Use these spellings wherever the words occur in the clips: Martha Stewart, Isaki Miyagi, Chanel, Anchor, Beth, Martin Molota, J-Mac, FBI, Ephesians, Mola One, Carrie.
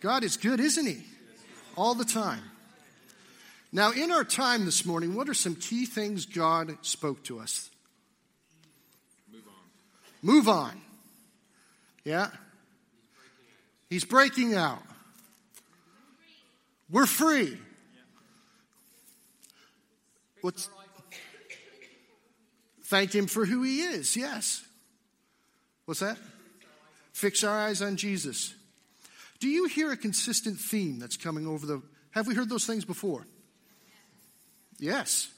God is good, isn't he? All the time. Now, in our time this morning, what are some key things God spoke to us? Move on. Yeah? He's breaking out. We're free. Thank him for who he is, yes. What's that? Fix our eyes on Jesus. Do you hear a consistent theme that's coming over the... Have we heard those things before? Yes.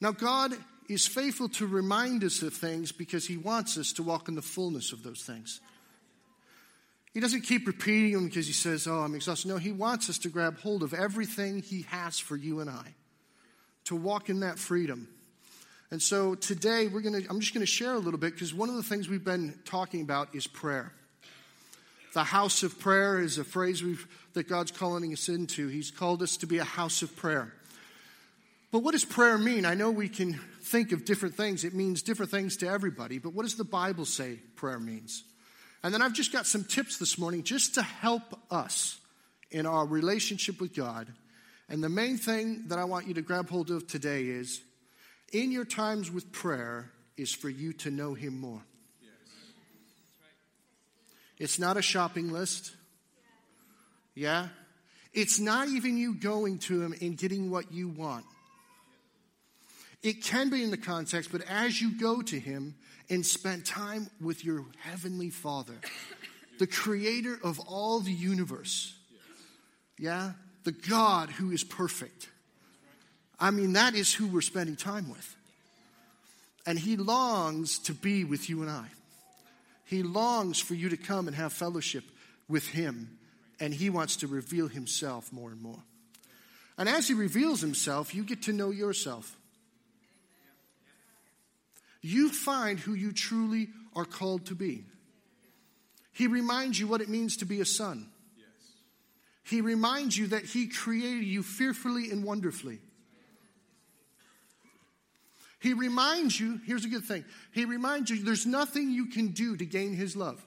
Now, God is faithful to remind us of things because he wants us to walk in the fullness of those things. He doesn't keep repeating them because he says, oh, I'm exhausted. No, he wants us to grab hold of everything he has for you and I, to walk in that freedom. And so today, I'm just going to share a little bit because one of the things we've been talking about is prayer. The house of prayer is a phrase that God's calling us into. He's called us to be a house of prayer. But what does prayer mean? I know we can think of different things. It means different things to everybody. But what does the Bible say prayer means? And then I've just got some tips this morning just to help us in our relationship with God. And the main thing that I want you to grab hold of today is, in your times with prayer, is for you to know him more. Yes. It's not a shopping list. Yeah? It's not even you going to him and getting what you want. It can be in the context, but as you go to him and spend time with your heavenly Father, the creator of all the universe, yeah? The God who is perfect. I mean, that is who we're spending time with. And he longs to be with you and I. He longs for you to come and have fellowship with him. And he wants to reveal himself more and more. And as he reveals himself, you get to know yourself. You find who you truly are called to be. He reminds you what it means to be a son. He reminds you that he created you fearfully and wonderfully. He reminds you, here's a good thing. He reminds you there's nothing you can do to gain his love.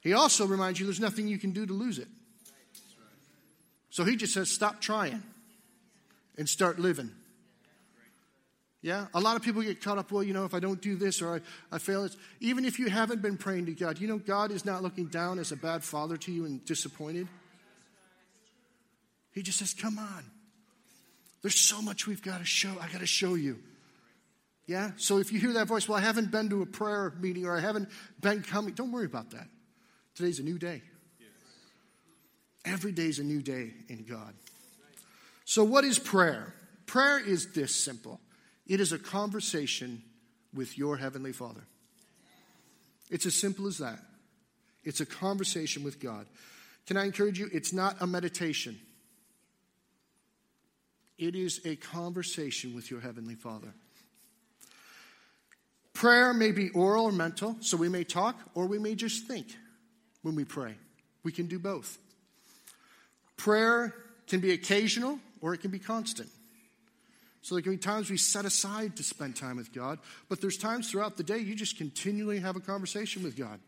He also reminds you there's nothing you can do to lose it. So he just says, stop trying and start living. Yeah? A lot of people get caught up, well, if I don't do this or I fail this. Even if you haven't been praying to God, God is not looking down as a bad father to you and disappointed. He just says, come on. There's so much we've got to show. I got to show you. Yeah? So if you hear that voice, well, I haven't been to a prayer meeting or I haven't been coming. Don't worry about that. Today's a new day. Yes. Every day's a new day in God. So what is prayer? Prayer is this simple. It is a conversation with your heavenly Father. It's as simple as that. It's a conversation with God. Can I encourage you? It's not a meditation. It is a conversation with your heavenly Father. Prayer may be oral or mental, so we may talk or we may just think when we pray. We can do both. Prayer can be occasional or it can be constant. So there can be times we set aside to spend time with God, but there's times throughout the day you just continually have a conversation with God.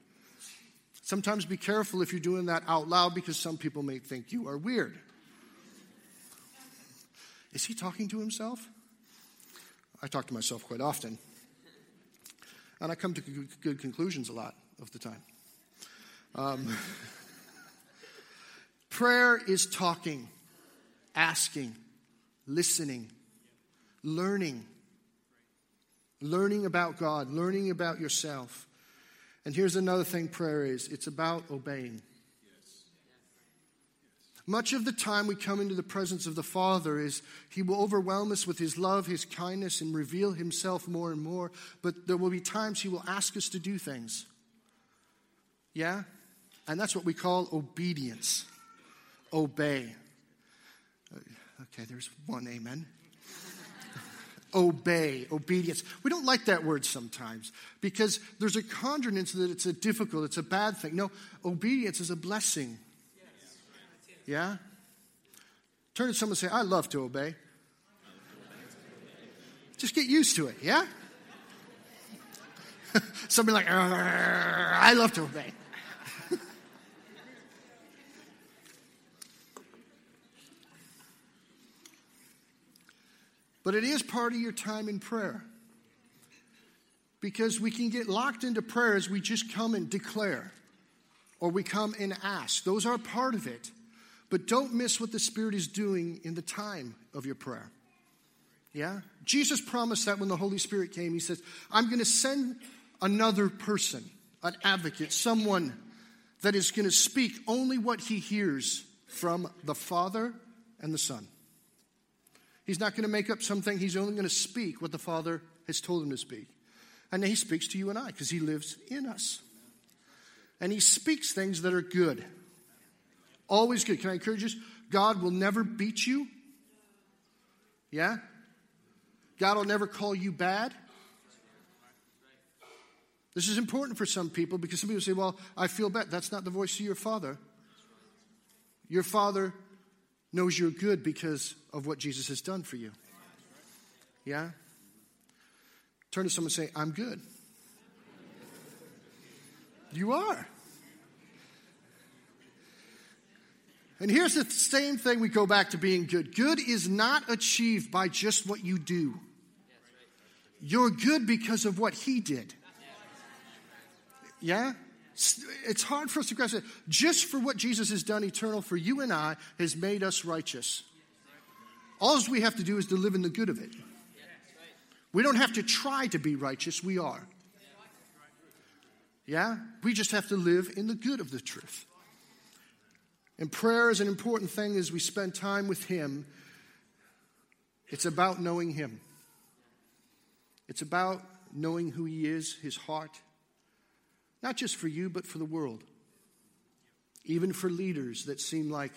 Sometimes be careful if you're doing that out loud because some people may think you are weird. Is he talking to himself? I talk to myself quite often. And I come to good conclusions a lot of the time. Prayer is talking, asking, listening, learning about God, learning about yourself. And here's another thing prayer is. It's about obeying. Much of the time we come into the presence of the Father is he will overwhelm us with his love, his kindness, and reveal himself more and more. But there will be times he will ask us to do things. Yeah? And that's what we call obedience. Obey. Okay, there's one amen. Obey, obedience. We don't like that word sometimes because there's a conjunction that it's a difficult, it's a bad thing. No, obedience is a blessing. Yeah? Turn to someone and say, I love to obey. Just get used to it, yeah? Somebody like, I love to obey. But it is part of your time in prayer. Because we can get locked into prayer as we just come and declare, or we come and ask. Those are part of it. But don't miss what the Spirit is doing in the time of your prayer. Yeah? Jesus promised that when the Holy Spirit came, he says, I'm going to send another person, an advocate, someone that is going to speak only what he hears from the Father and the Son. He's not going to make up something. He's only going to speak what the Father has told him to speak. And he speaks to you and I because he lives in us. And he speaks things that are good. Always good. Can I encourage you? God will never beat you. Yeah? God will never call you bad. This is important for some people because some people say, well, I feel bad. That's not the voice of your Father. Your Father knows you're good because of what Jesus has done for you. Yeah? Turn to someone and say, I'm good. You are. And here's the same thing. We go back to being good. Good is not achieved by just what you do. You're good because of what he did. Yeah? It's hard for us to grasp it. Just for what Jesus has done eternal for you and I has made us righteous. All we have to do is to live in the good of it. We don't have to try to be righteous. We are. Yeah? We just have to live in the good of the truth. And prayer is an important thing as we spend time with him. It's about knowing him. It's about knowing who he is, his heart. Not just for you, but for the world. Even for leaders that seem like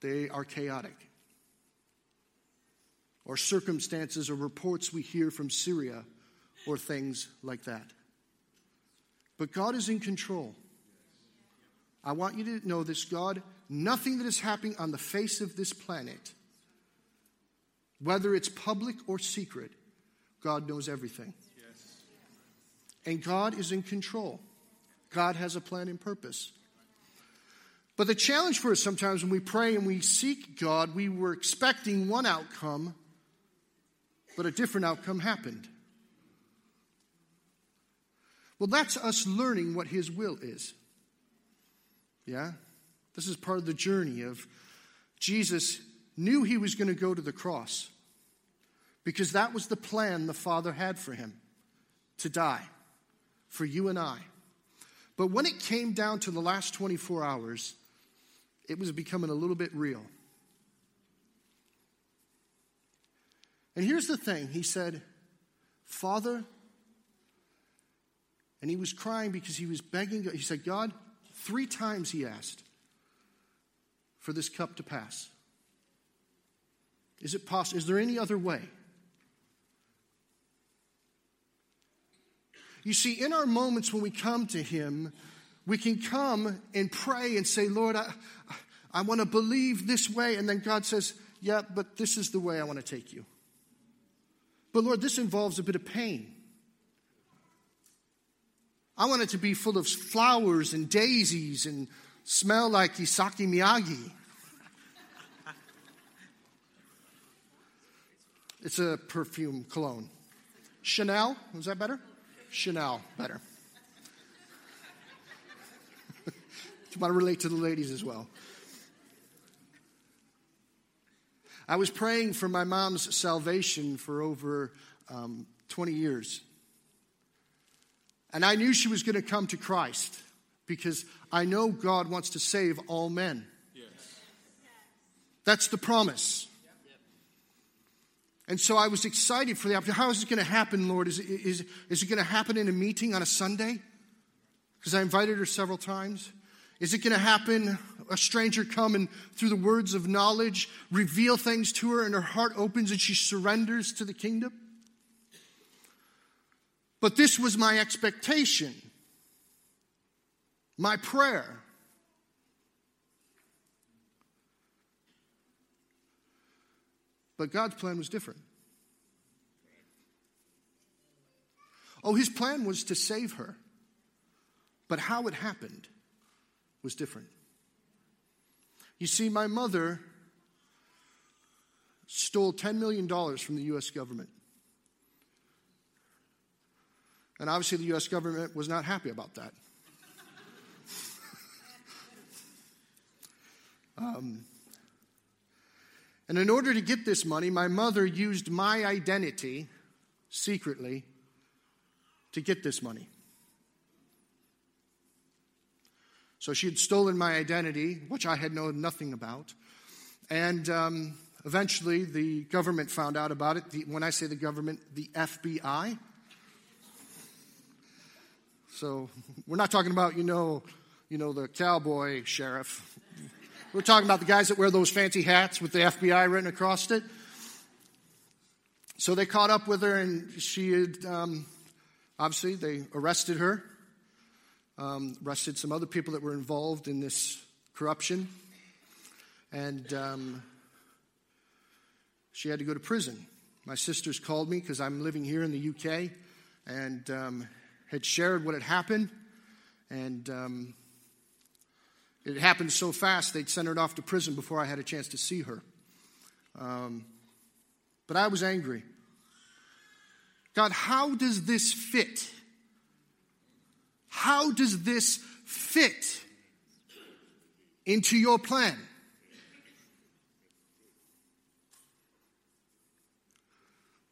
they are chaotic. Or circumstances or reports we hear from Syria or things like that. But God is in control. I want you to know this, God, nothing that is happening on the face of this planet, whether it's public or secret, God knows everything. Yes. And God is in control. God has a plan and purpose. But the challenge for us sometimes when we pray and we seek God, we were expecting one outcome, but a different outcome happened. Well, that's us learning what his will is. Yeah? This is part of the journey of Jesus knew he was going to go to the cross because that was the plan the Father had for him, to die for you and I. But when it came down to the last 24 hours, it was becoming a little bit real. And here's the thing. He said, Father, and he was crying because he was begging. He said, God, 3 times he asked for this cup to pass. Is it possible? Is there any other way? You see, in our moments when we come to him, we can come and pray and say, Lord, I want to believe this way. And then God says, yeah, but this is the way I want to take you. But Lord, this involves a bit of pain. I want it to be full of flowers and daisies and smell like Isaki Miyagi. It's a perfume cologne. Chanel, was that better? Chanel, better. You want to relate to the ladies as well. I was praying for my mom's salvation for over 20 years. And I knew she was going to come to Christ because I know God wants to save all men. Yes. That's the promise. Yep. And so I was excited for the opportunity. How is it going to happen, Lord? Is it going to happen in a meeting on a Sunday? Because I invited her several times. Is it going to happen, a stranger come and through the words of knowledge, reveal things to her and her heart opens and she surrenders to the kingdom? But this was my expectation, my prayer. But God's plan was different. Oh, his plan was to save her. But how it happened was different. You see, my mother stole $10 million from the U.S. government. And obviously the U.S. government was not happy about that. And in order to get this money, my mother used my identity secretly to get this money. So she had stolen my identity, which I had known nothing about. And eventually the government found out about it. When I say the government, the FBI. So we're not talking about, you know, the cowboy sheriff. We're talking about the guys that wear those fancy hats with the FBI written across it. So they caught up with her, and she had, obviously, they arrested her, arrested some other people that were involved in this corruption, and she had to go to prison. My sisters called me because I'm living here in the UK, and had shared what had happened, and it happened so fast, they'd sent her off to prison before I had a chance to see her. But I was angry. God, how does this fit? How does this fit into your plan?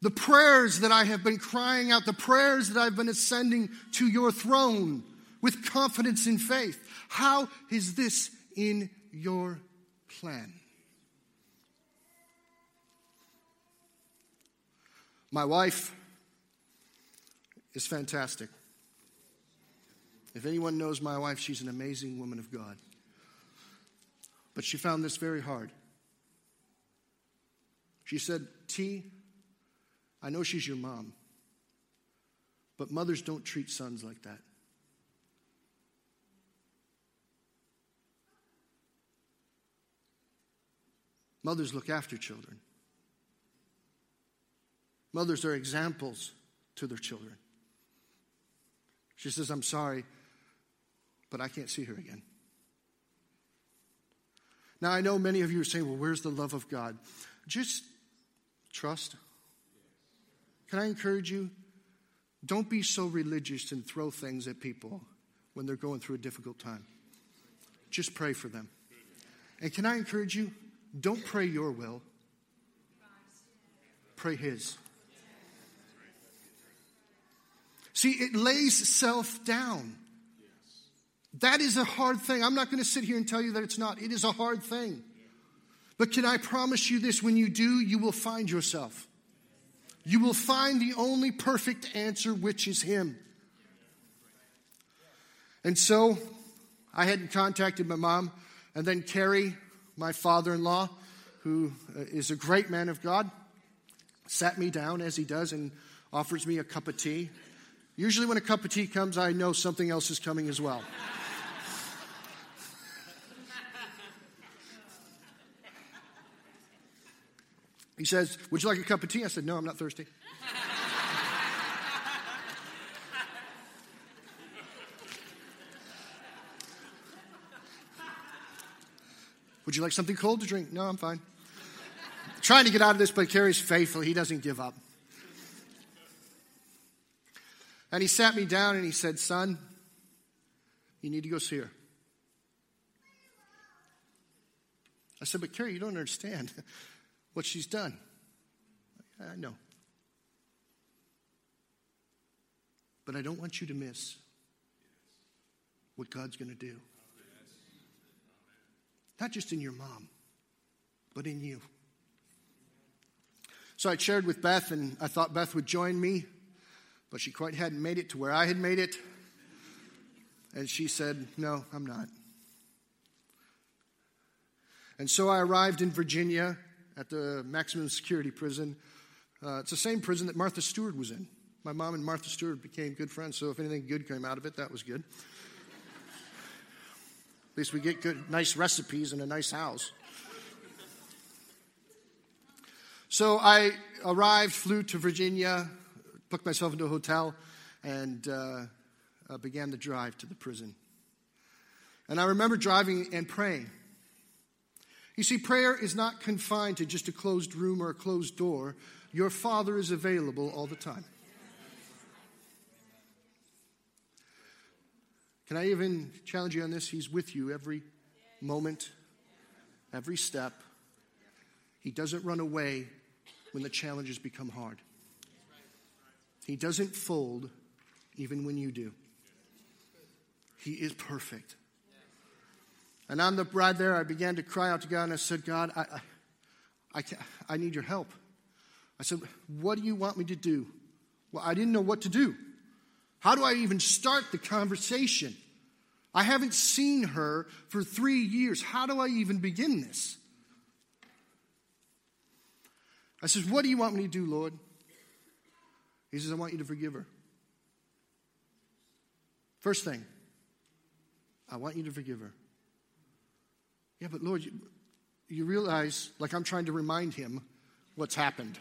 The prayers that I have been crying out, the prayers that I've been ascending to your throne with confidence and faith. How is this in your plan? My wife is fantastic. If anyone knows my wife, she's an amazing woman of God. But she found this very hard. She said, T, I know she's your mom, but mothers don't treat sons like that. Mothers look after children. Mothers are examples to their children. She says, I'm sorry, but I can't see her again. Now, I know many of you are saying, well, where's the love of God? Just trust. Can I encourage you? Don't be so religious and throw things at people when they're going through a difficult time. Just pray for them. And can I encourage you? Don't pray your will. Pray His. See, it lays self down. That is a hard thing. I'm not going to sit here and tell you that it's not. It is a hard thing. But can I promise you this? When you do, you will find yourself. You will find the only perfect answer, which is Him. And so, I hadn't contacted my mom. And then Carrie, my father-in-law, who is a great man of God, sat me down, as he does, and offers me a cup of tea. Usually when a cup of tea comes, I know something else is coming as well. He says, would you like a cup of tea? I said, no, I'm not thirsty. Would you like something cold to drink? No, I'm fine. I'm trying to get out of this, but Carrie's faithful. He doesn't give up. And he sat me down and he said, son, you need to go see her. I said, but Carrie, you don't understand what she's done. I know. But I don't want you to miss what God's going to do. Not just in your mom, but in you. So I shared with Beth, and I thought Beth would join me. But she quite hadn't made it to where I had made it. And she said, no, I'm not. And so I arrived in Virginia at the maximum security prison. It's the same prison that Martha Stewart was in. My mom and Martha Stewart became good friends, so if anything good came out of it, that was good. At least we get good, nice recipes and a nice house. So I arrived, flew to Virginia, booked myself into a hotel, and began the drive to the prison. And I remember driving and praying. You see, prayer is not confined to just a closed room or a closed door. Your Father is available all the time. Can I even challenge you on this? He's with you every moment, every step. He doesn't run away when the challenges become hard. He doesn't fold even when you do. He is perfect. And on the ride there, I began to cry out to God, and I said, God, I need your help. I said, what do you want me to do? Well, I didn't know what to do. How do I even start the conversation? I haven't seen her for 3 years. How do I even begin this? I says, what do you want me to do, Lord? He says, I want you to forgive her. First thing, I want you to forgive her. Yeah, but Lord, you realize, like I'm trying to remind him what's happened.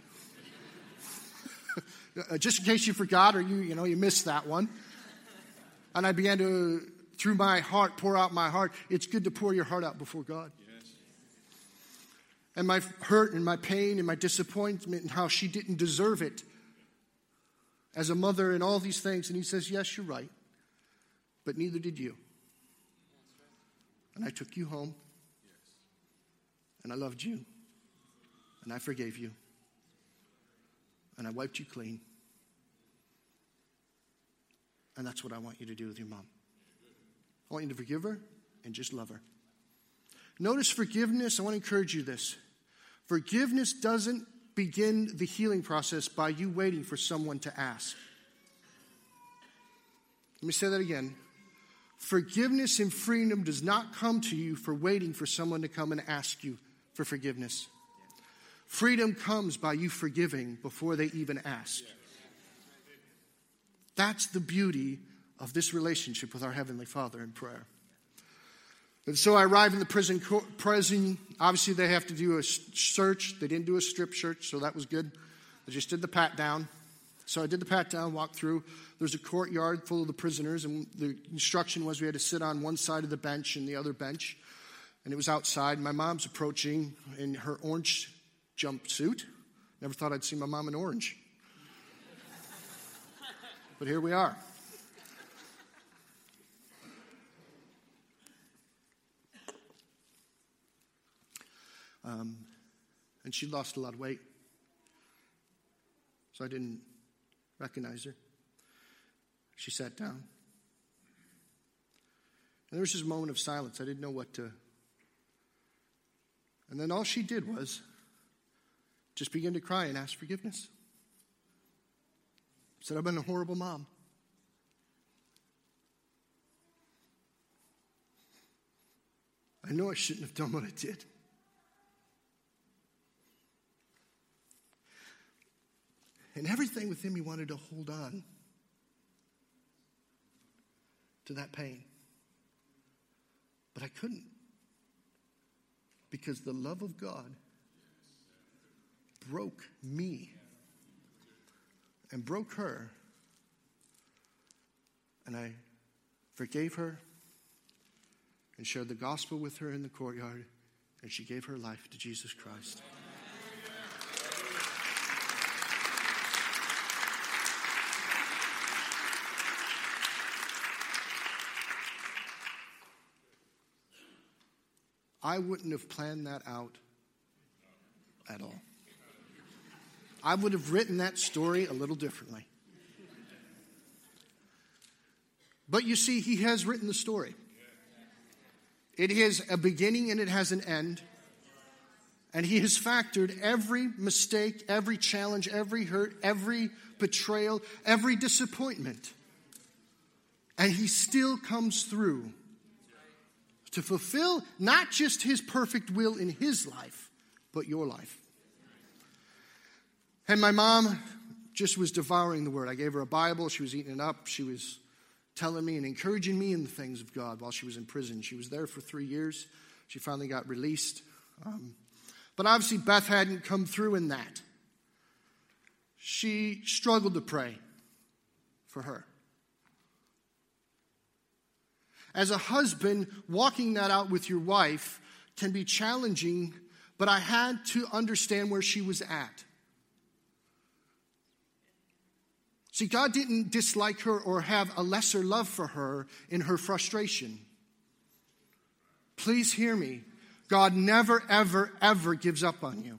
Just in case you forgot or you missed that one. And I began to, through my heart, pour out my heart. It's good to pour your heart out before God. Yes. And my hurt and my pain and my disappointment and how she didn't deserve it as a mother and all these things. And he says, yes, you're right, but neither did you. And I took you home. And I loved you, and I forgave you, and I wiped you clean. And that's what I want you to do with your mom. I want you to forgive her and just love her. Notice forgiveness. I want to encourage you this. Forgiveness doesn't begin the healing process by you waiting for someone to ask. Let me say that again. Forgiveness and freedom does not come to you for waiting for someone to come and ask you for forgiveness. Freedom comes by you forgiving before they even ask. That's the beauty of this relationship with our Heavenly Father in prayer. And so I arrive in the prison. Obviously, they have to do a search. They didn't do a strip search, so that was good. They just did the pat down. So I did the pat down, walked through. There's a courtyard full of the prisoners, and the instruction was we had to sit on one side of the bench and the other bench. And it was outside. My mom's approaching in her orange jumpsuit. Never thought I'd see my mom in orange. But here we are. And she lost a lot of weight. So I didn't recognize her. She sat down. And there was this moment of silence. I didn't know what to... And then all she did was just begin to cry and ask forgiveness. Said, I've been a horrible mom. I know I shouldn't have done what I did. And everything within me wanted to hold on to that pain. But I couldn't. Because the love of God broke me and broke her. And I forgave her and shared the gospel with her in the courtyard. And she gave her life to Jesus Christ. I wouldn't have planned that out at all. I would have written that story a little differently. But you see, he has written the story. It has a beginning and it has an end. And he has factored every mistake, every challenge, every hurt, every betrayal, every disappointment. And he still comes through to fulfill not just his perfect will in his life, but your life. And my mom just was devouring the word. I gave her a Bible. She was eating it up. She was telling me and encouraging me in the things of God while she was in prison. She was there for 3 years. She finally got released. But obviously Beth hadn't come through in that. She struggled to pray for her. As a husband, walking that out with your wife can be challenging, but I had to understand where she was at. See, God didn't dislike her or have a lesser love for her in her frustration. Please hear me. God never, ever, ever gives up on you.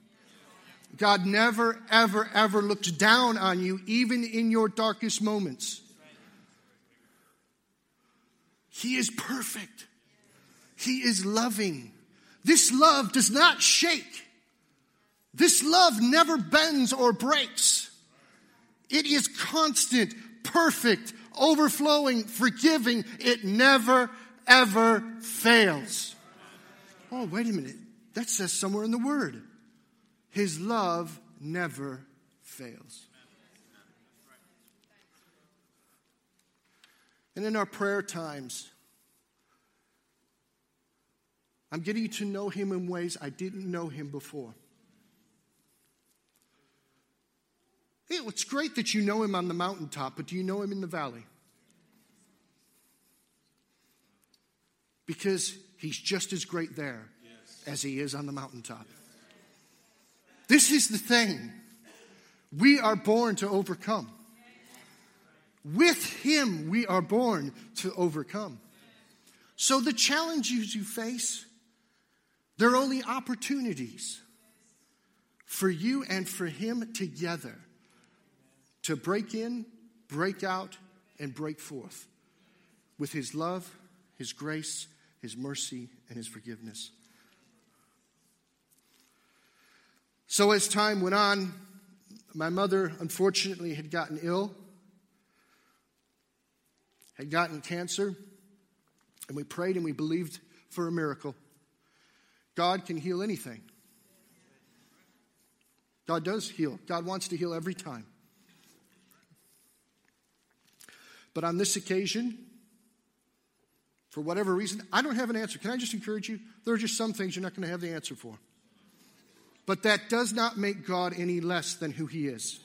God never, ever, ever looks down on you, even in your darkest moments. He is perfect. He is loving. This love does not shake. This love never bends or breaks. It is constant, perfect, overflowing, forgiving. It never, ever fails. Oh, wait a minute. That says somewhere in the Word. His love never fails. And in our prayer times, I'm getting to know him in ways I didn't know him before. It's great that you know him on the mountaintop, but do you know him in the valley? Because he's just as great there as he is on the mountaintop. This is the thing. We are born to overcome. With him, we are born to overcome. So the challenges you face, they're only opportunities for you and for him together to break in, break out, and break forth with his love, his grace, his mercy, and his forgiveness. So as time went on, my mother, unfortunately, had gotten ill, had gotten cancer, and we prayed and we believed for a miracle. God can heal anything. God does heal. God wants to heal every time. But on this occasion, for whatever reason, I don't have an answer. Can I just encourage you? There are just some things you're not going to have the answer for. But that does not make God any less than who he is.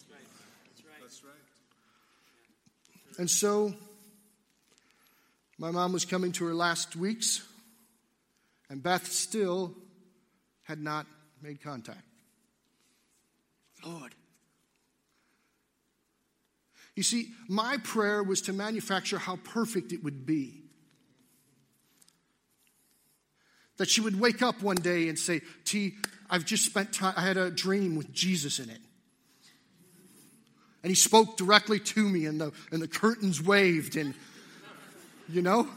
That's right. And so, my mom was coming to her last weeks, and Beth still had not made contact. Lord. You see, my prayer was to manufacture how perfect it would be. That she would wake up one day and say, T, I've just spent time, I had a dream with Jesus in it. And he spoke directly to me and the curtains waved and, you know.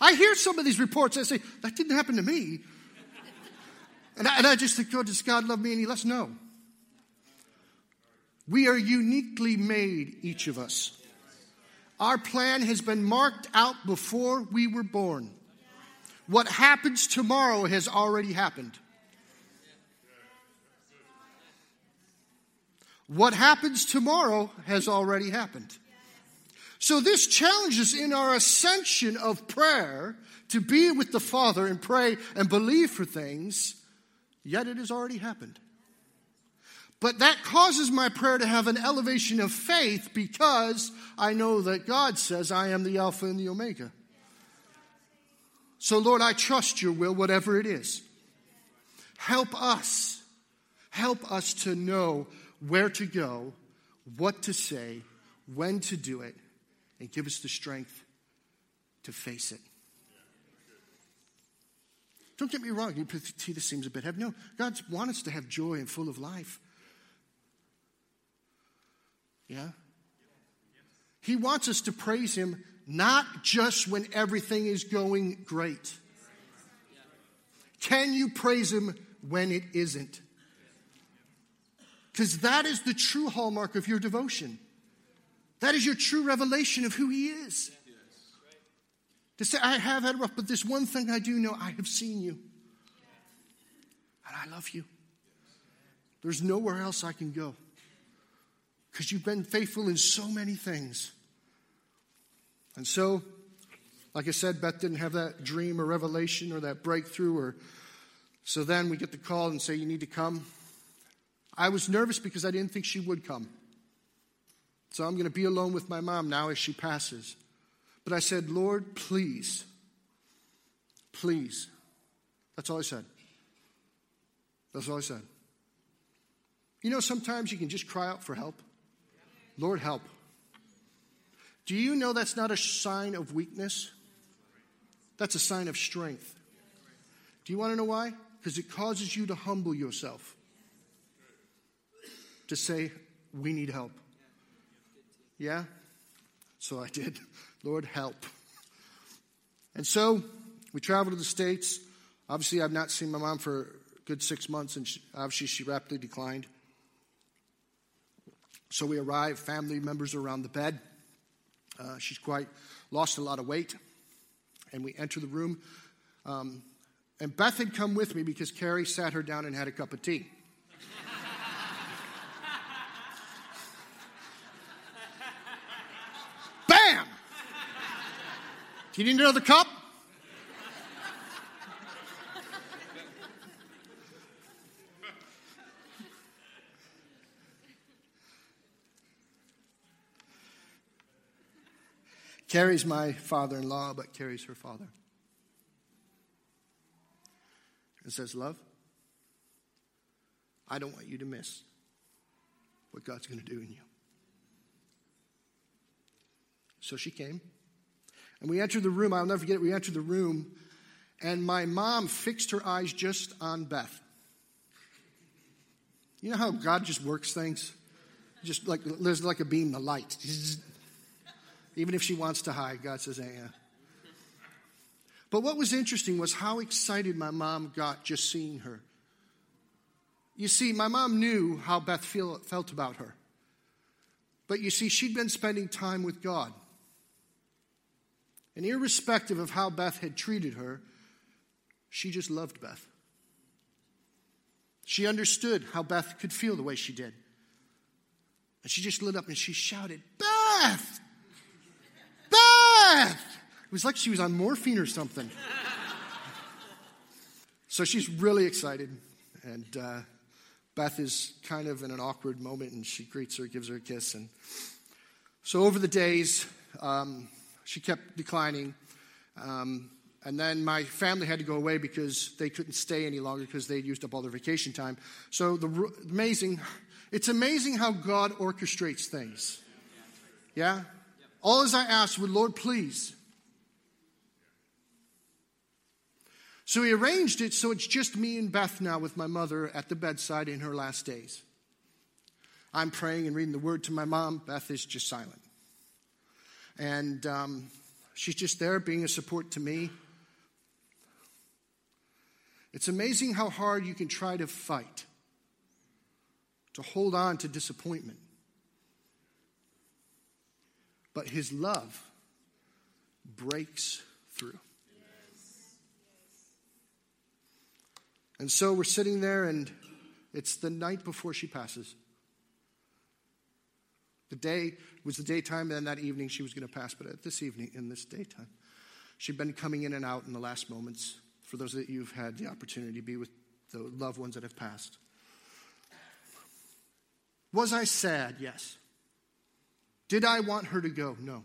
I hear some of these reports and I say, that didn't happen to me. And I just think, oh, does God love me any less? No. We are uniquely made, each of us. Our plan has been marked out before we were born. What happens tomorrow has already happened. What happens tomorrow has already happened. So this challenges in our ascension of prayer to be with the Father and pray and believe for things, yet it has already happened. But that causes my prayer to have an elevation of faith because I know that God says, I am the Alpha and the Omega. So, Lord, I trust your will, whatever it is. Help us to know where to go, what to say, when to do it, and give us the strength to face it. Don't get me wrong. You put this seems a bit heavy. No, God wants us to have joy and full of life. Yeah? He wants us to praise him not just when everything is going great. Can you praise him when it isn't? Because that is the true hallmark of your devotion. That is your true revelation of who he is. To say, I have had rough, but this one thing I do know, I have seen you. And I love you. There's nowhere else I can go. Because you've been faithful in so many things. And so, like I said, Beth didn't have that dream or revelation or that breakthrough. So then we get the call and say, you need to come. I was nervous because I didn't think she would come. So I'm going to be alone with my mom now as she passes. But I said, Lord, please, That's all I said. That's all I said. You know, sometimes you can just cry out for help. Lord, help. Do you know that's not a sign of weakness? That's a sign of strength. Do you want to know why? Because it causes you to humble yourself. To say, we need help. Yeah? So I did. Lord, help. And so we traveled to the States. Obviously, I've not seen my mom for a good 6 months, and obviously she rapidly declined. So we arrived, family members around the bed. She's quite lost a lot of weight. And we enter the room. And Beth had come with me because Carrie sat her down and had a cup of tea. Bam! Do you need another cup? Carrie's my father-in-law, but Carrie's her father. And says, love, I don't want you to miss what God's going to do in you. So she came. And we entered the room. I'll never forget it. We entered the room. And my mom fixed her eyes just on Beth. You know how God just works things? Just like there's like a beam of light. Even if she wants to hide, God says, yeah. But what was interesting was how excited my mom got just seeing her. You see, my mom knew how Beth felt about her. But you see, she'd been spending time with God. And irrespective of how Beth had treated her, she just loved Beth. She understood how Beth could feel the way she did. And she just lit up and she shouted, Beth! It was like she was on morphine or something. So she's really excited. And Beth is kind of in an awkward moment, and she greets her, gives her a kiss. And so over the days, she kept declining. And then my family had to go away because they couldn't stay any longer because they'd used up all their vacation time. So it's amazing how God orchestrates things. Yeah? All as I asked would, Lord, please. So he arranged it so it's just me and Beth now with my mother at the bedside in her last days. I'm praying and reading the word to my mom. Beth is just silent. And she's just there being a support to me. It's amazing how hard you can try to fight, to hold on to disappointment. But his love breaks through. Yes. And so we're sitting there, and it's the night before she passes. The day was the daytime, and that evening she was going to pass. But at this evening, in this daytime, she'd been coming in and out in the last moments. For those of you who've had the opportunity to be with the loved ones that have passed. Was I sad? Yes. Did I want her to go? No.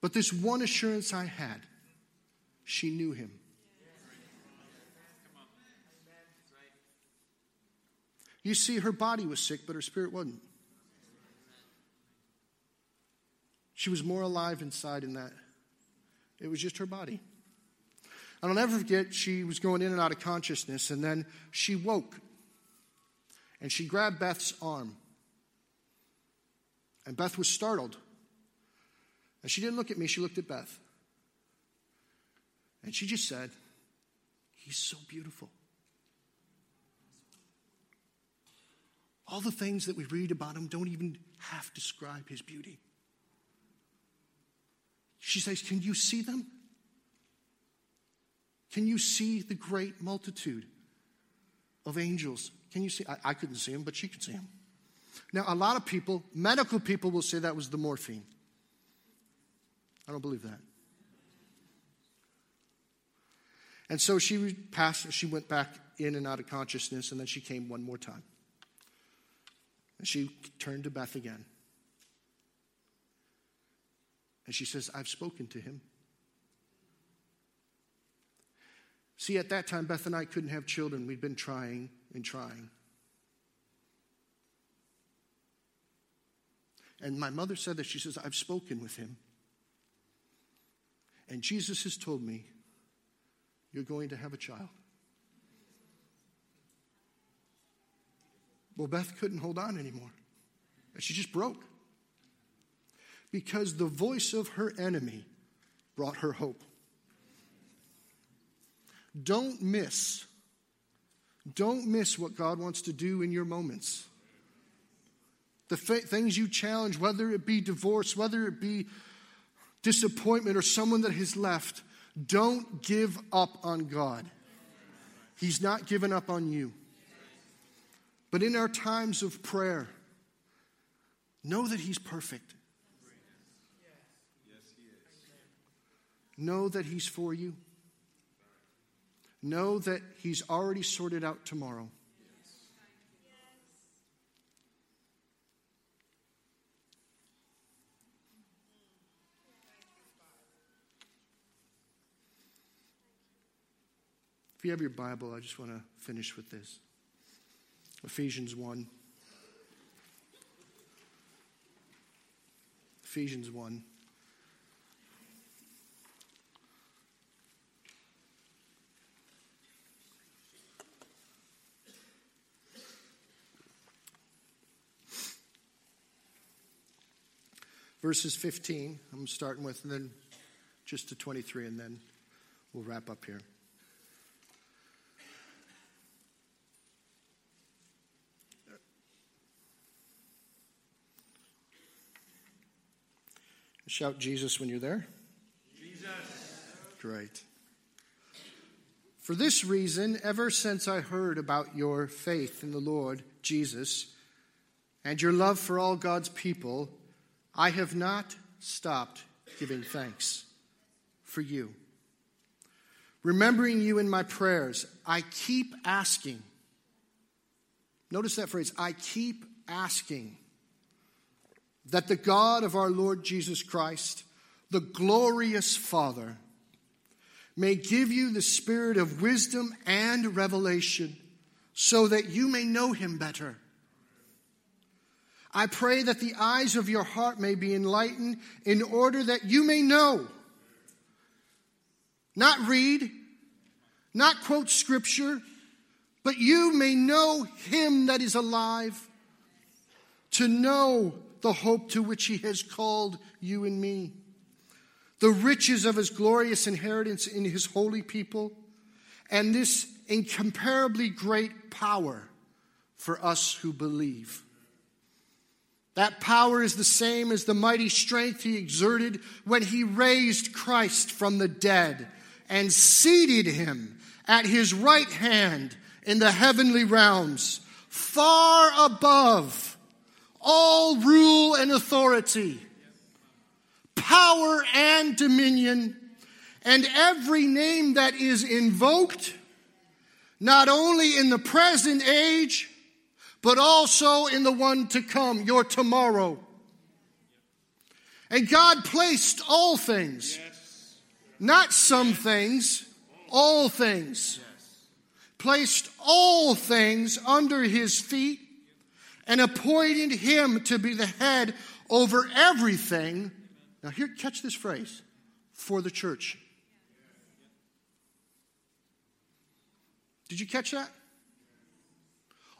But this one assurance I had, she knew him. You see, her body was sick, but her spirit wasn't. She was more alive inside in that. It was just her body. And I'll never forget, she was going in and out of consciousness, and then she woke. And she grabbed Beth's arm. And Beth was startled. And she didn't look at me, she looked at Beth. And she just said, he's so beautiful. All the things that we read about him don't even half describe his beauty. She says, can you see them? Can you see the great multitude of angels? Can you see? I couldn't see him, but she could see him. Now, a lot of people, medical people, will say that was the morphine. I don't believe that. And so she passed, she went back in and out of consciousness, and then she came one more time. And she turned to Beth again. And she says, I've spoken to him. See, at that time, Beth and I couldn't have children. We'd been trying and trying. And my mother said that. She says, I've spoken with him. And Jesus has told me, you're going to have a child. Well, Beth couldn't hold on anymore. And she just broke. Because the voice of her enemy brought her hope. Don't miss what God wants to do in your moments. The things you challenge, whether it be divorce, whether it be disappointment or someone that has left, don't give up on God. He's not given up on you. But in our times of prayer, know that He's perfect. Yes, He is. Know that He's for you. Know that He's already sorted out tomorrow. Yes. If you have your Bible, I just want to finish with this. Ephesians 1. Verses 15, I'm starting with, and then just to 23, and then we'll wrap up here. Shout Jesus when you're there. Jesus. Great. For this reason, ever since I heard about your faith in the Lord Jesus and your love for all God's people, I have not stopped giving thanks for you. Remembering you in my prayers, I keep asking. Notice that phrase, I keep asking. That the God of our Lord Jesus Christ, the glorious Father, may give you the spirit of wisdom and revelation so that you may know Him better. I pray that the eyes of your heart may be enlightened in order that you may know. Not read, not quote scripture, but you may know Him that is alive, to know the hope to which He has called you and me, the riches of His glorious inheritance in His holy people, and this incomparably great power for us who believe. That power is the same as the mighty strength He exerted when He raised Christ from the dead and seated Him at His right hand in the heavenly realms, far above all rule and authority, power and dominion, and every name that is invoked, not only in the present age, but also in the one to come, your tomorrow. And God placed all things, not some things, all things, placed all things under His feet, and appointed Him to be the head over everything. Now here, catch this phrase. For the church. Did you catch that?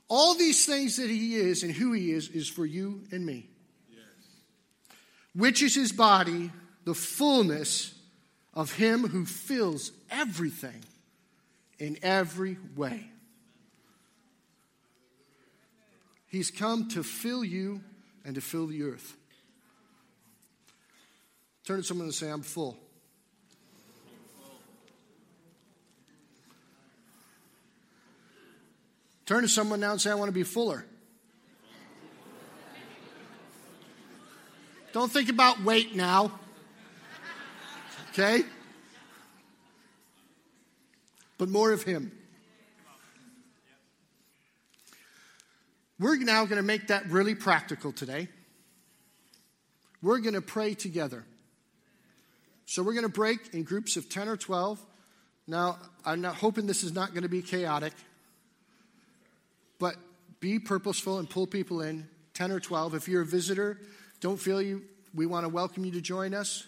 All these things that He is and who He is for you and me. Yes. Which is His body, the fullness of Him who fills everything in every way. He's come to fill you and to fill the earth. Turn to someone and say, I'm full. Turn to someone now and say, I want to be fuller. Don't think about weight now. Okay? But more of Him. We're now going to make that really practical today. We're going to pray together. So we're going to break in groups of 10 or 12. Now, I'm not hoping this is not going to be chaotic, but be purposeful and pull people in, 10 or 12. If you're a visitor, we want to welcome you to join us.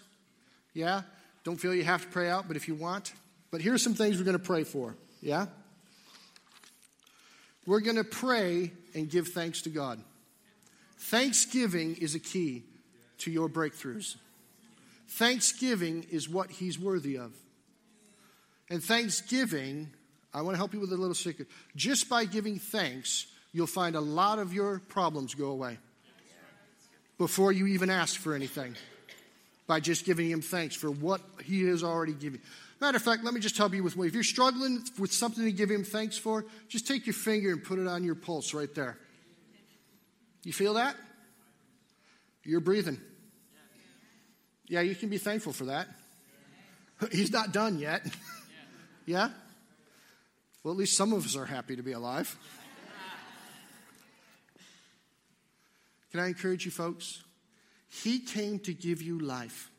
Yeah? Don't feel you have to pray out, but if you want. But here's some things we're going to pray for. Yeah? We're going to pray and give thanks to God. Thanksgiving is a key to your breakthroughs. Thanksgiving is what he's worthy of. And thanksgiving, I want to help you with a little secret. Just by giving thanks, you'll find a lot of your problems go away before you even ask for anything, by just giving him thanks for what he has already given. Matter of fact, let me just help you with one. If you're struggling with something to give him thanks for, just take your finger and put it on your pulse right there. You feel that? You're breathing. Yeah, you can be thankful for that. He's not done yet. Yeah? Well, at least some of us are happy to be alive. Can I encourage you, folks? He came to give you life.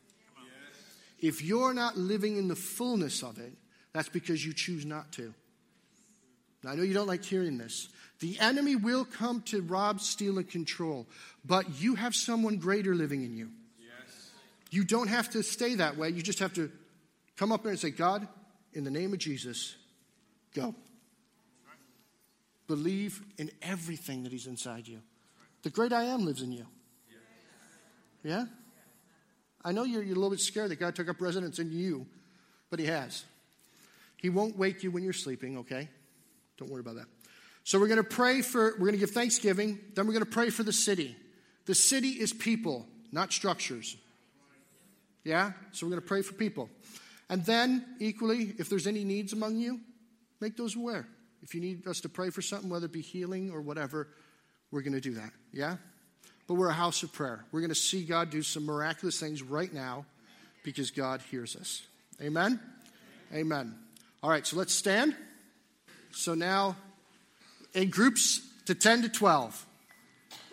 If you're not living in the fullness of it, that's because you choose not to. Now, I know you don't like hearing this. The enemy will come to rob, steal, and control, but you have someone greater living in you. Yes. You don't have to stay that way. You just have to come up there and say, God, in the name of Jesus, go. Right. Believe in everything that he's inside you. Right. The great I am lives in you. Yeah? Yeah? I know you're a little bit scared that God took up residence in you, but he has. He won't wake you when you're sleeping, okay? Don't worry about that. So we're going to give thanksgiving. Then we're going to pray for the city. The city is people, not structures. Yeah? So we're going to pray for people. And then, equally, if there's any needs among you, make those aware. If you need us to pray for something, whether it be healing or whatever, we're going to do that. Yeah? But we're a house of prayer. We're going to see God do some miraculous things right now because God hears us. Amen? Amen. Amen. All right, so let's stand. So now, in groups to 10 to 12.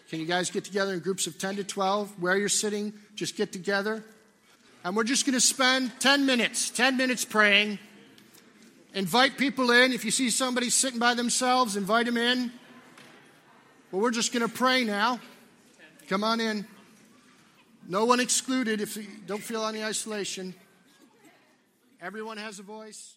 Can you guys get together in groups of 10 to 12? Where you're sitting, just get together. And we're just going to spend 10 minutes praying. Invite people in. If you see somebody sitting by themselves, invite them in. Well, we're just going to pray now. Come on in. No one excluded. If you don't feel any isolation. Everyone has a voice.